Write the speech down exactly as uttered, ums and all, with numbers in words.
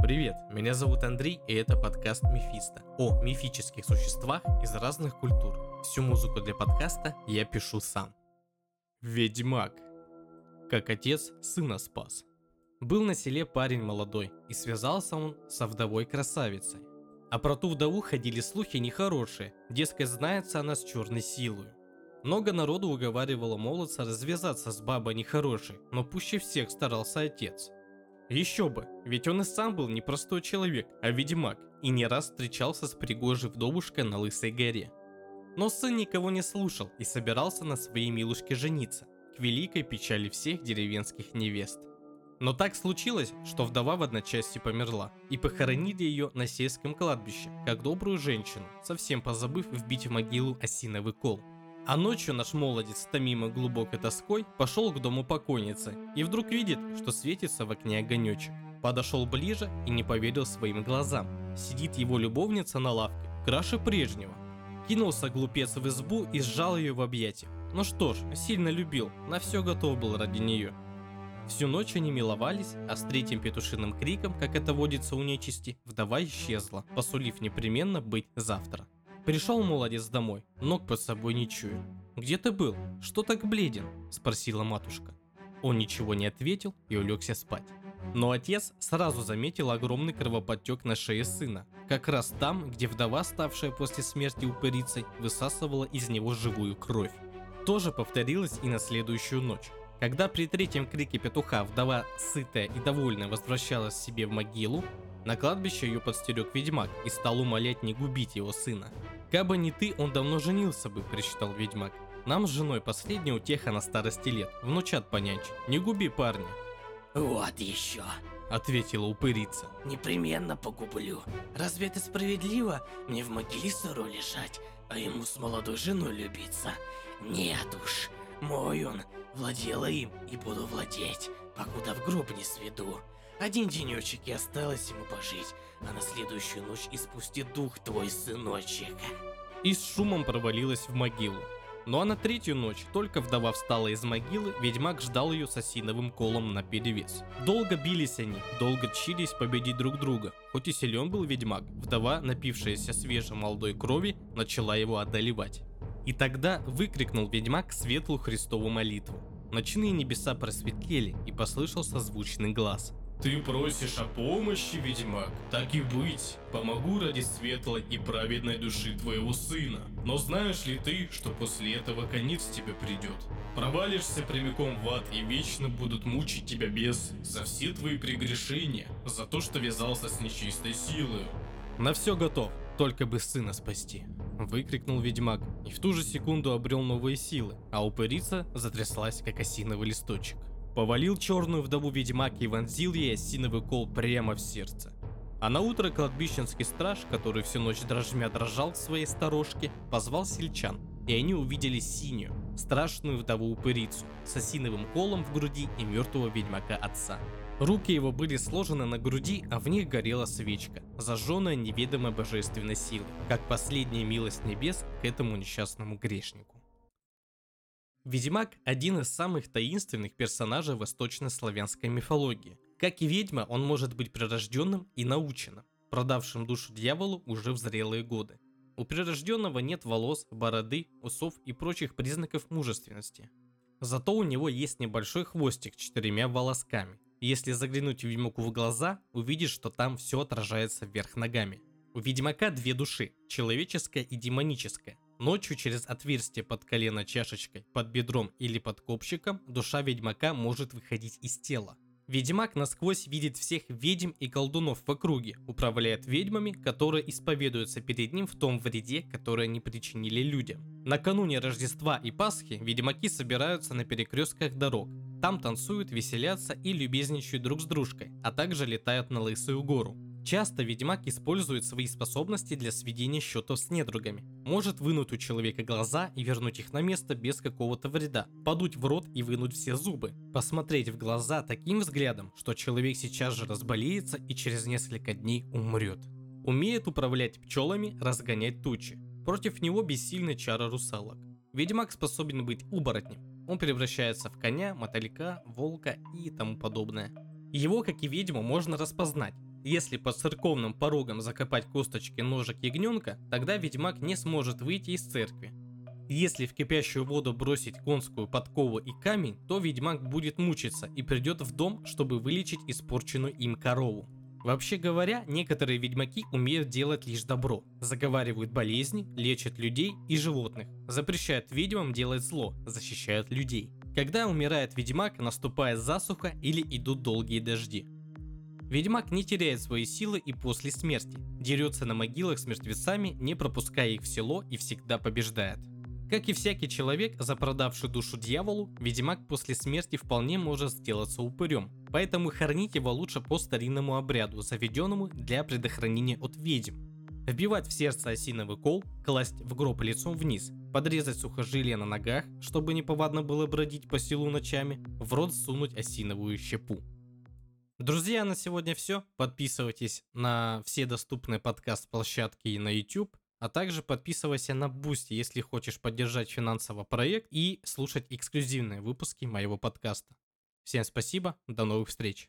Привет, меня зовут Андрей, и это подкаст Мефисто о мифических существах из разных культур. Всю музыку для подкаста я пишу сам. Ведьмак. Как отец сына спас. Был на селе парень молодой, и связался он со вдовой красавицей. А про ту вдову ходили слухи нехорошие, дескать, знается она с черной силой. Много народу уговаривало молодца развязаться с бабой нехорошей, но пуще всех старался отец. Еще бы, ведь он и сам был не простой человек, а ведьмак, и не раз встречался с пригожей вдовушкой на Лысой горе. Но сын никого не слушал и собирался на своей милушке жениться, к великой печали всех деревенских невест. Но так случилось, что вдова в одночасье померла, и похоронили ее на сельском кладбище, как добрую женщину, совсем позабыв вбить в могилу осиновый кол. А ночью наш молодец, томимый глубокой тоской, пошел к дому покойницы и вдруг видит, что светится в окне огонечек. Подошел ближе и не поверил своим глазам. Сидит его любовница на лавке, краше прежнего. Кинулся глупец в избу и сжал ее в объятиях. Ну что ж, сильно любил, на все готов был ради нее. Всю ночь они миловались, а с третьим петушиным криком, как это водится у нечисти, вдова исчезла, посулив непременно быть завтра. Пришел молодец домой, ног под собой не чуя. «Где ты был? Что так бледен?» – спросила матушка. Он ничего не ответил и улегся спать. Но отец сразу заметил огромный кровоподтек на шее сына, как раз там, где вдова, ставшая после смерти упырицей, высасывала из него живую кровь. То же повторилось и на следующую ночь. Когда при третьем крике петуха вдова, сытая и довольная, возвращалась себе в могилу, на кладбище ее подстерег ведьмак и стал умолять не губить его сына. «Кабы не ты, он давно женился бы», – причитал ведьмак. «Нам с женой последняя утеха на старости лет, внучат понянчить, не губи парня». «Вот еще», – ответила упырица. «Непременно погублю. Разве это справедливо? Мне в могиле сырой лежать, а ему с молодой женой любиться? Нет уж, мой он, владела им и буду владеть, покуда в гроб не сведу. Один денечек и осталось ему пожить, а на следующую ночь испустит дух твой сыночек». И с шумом провалилась в могилу. Ну а на третью ночь, только вдова встала из могилы, ведьмак ждал ее с осиновым колом наперевес. Долго бились они, долго чились победить друг друга. Хоть и силен был ведьмак, вдова, напившаяся свежей молодой крови, начала его одолевать. И тогда выкрикнул ведьмак светлую Христову молитву. Ночные небеса просветлели, и послышался звучный глаз. «Ты просишь о помощи, ведьмак? Так и быть, помогу ради светлой и праведной души твоего сына. Но знаешь ли ты, что после этого конец тебе придет? Провалишься прямиком в ад, и вечно будут мучить тебя бесы за все твои прегрешения, за то, что вязался с нечистой силой». «На все готов, только бы сына спасти», — выкрикнул ведьмак, и в ту же секунду обрел новые силы, а упырица затряслась, как осиновый листочек. Повалил черную вдову ведьмак и вонзил ей осиновый кол прямо в сердце. А наутро кладбищенский страж, который всю ночь дрожмя дрожал в своей сторожке, позвал сельчан, и они увидели синюю, страшную вдову-упырицу с осиновым колом в груди и мертвого ведьмака отца. Руки его были сложены на груди, а в них горела свечка, зажженная неведомой божественной силой, как последняя милость небес к этому несчастному грешнику. Ведьмак – один из самых таинственных персонажей восточнославянской мифологии. Как и ведьма, он может быть прирожденным и наученным, продавшим душу дьяволу уже в зрелые годы. У прирожденного нет волос, бороды, усов и прочих признаков мужественности. Зато у него есть небольшой хвостик с четырьмя волосками. Если заглянуть ведьмаку в глаза, увидишь, что там все отражается вверх ногами. У ведьмака две души – человеческая и демоническая. Ночью через отверстие под колено чашечкой, под бедром или под копчиком душа ведьмака может выходить из тела. Ведьмак насквозь видит всех ведьм и колдунов в округе, управляет ведьмами, которые исповедуются перед ним в том вреде, который они причинили людям. Накануне Рождества и Пасхи ведьмаки собираются на перекрестках дорог. Там танцуют, веселятся и любезничают друг с дружкой, а также летают на Лысую гору. Часто ведьмак использует свои способности для сведения счетов с недругами. Может вынуть у человека глаза и вернуть их на место без какого-то вреда, подуть в рот и вынуть все зубы, посмотреть в глаза таким взглядом, что человек сейчас же разболеется и через несколько дней умрет. Умеет управлять пчелами, разгонять тучи. Против него бессильны чары русалок. Ведьмак способен быть оборотнем. Он превращается в коня, мотылька, волка и тому подобное. Его, как и ведьму, можно распознать. Если под церковным порогом закопать косточки ножек ягненка, тогда ведьмак не сможет выйти из церкви. Если в кипящую воду бросить конскую подкову и камень, то ведьмак будет мучиться и придет в дом, чтобы вылечить испорченную им корову. Вообще говоря, некоторые ведьмаки умеют делать лишь добро. Заговаривают болезни, лечат людей и животных. Запрещают ведьмам делать зло, защищают людей. Когда умирает ведьмак, наступает засуха или идут долгие дожди. Ведьмак не теряет свои силы и после смерти. Дерется на могилах с мертвецами, не пропуская их в село, и всегда побеждает. Как и всякий человек, запродавший душу дьяволу, ведьмак после смерти вполне может сделаться упырем. Поэтому хоронить его лучше по старинному обряду, заведенному для предохранения от ведьм. Вбивать в сердце осиновый кол, класть в гроб лицом вниз, подрезать сухожилия на ногах, чтобы неповадно было бродить по селу ночами, в рот сунуть осиновую щепу. Друзья, на сегодня все. Подписывайтесь на все доступные подкаст-площадки и на YouTube. А также подписывайся на Boosty, если хочешь поддержать финансово проект и слушать эксклюзивные выпуски моего подкаста. Всем спасибо, до новых встреч!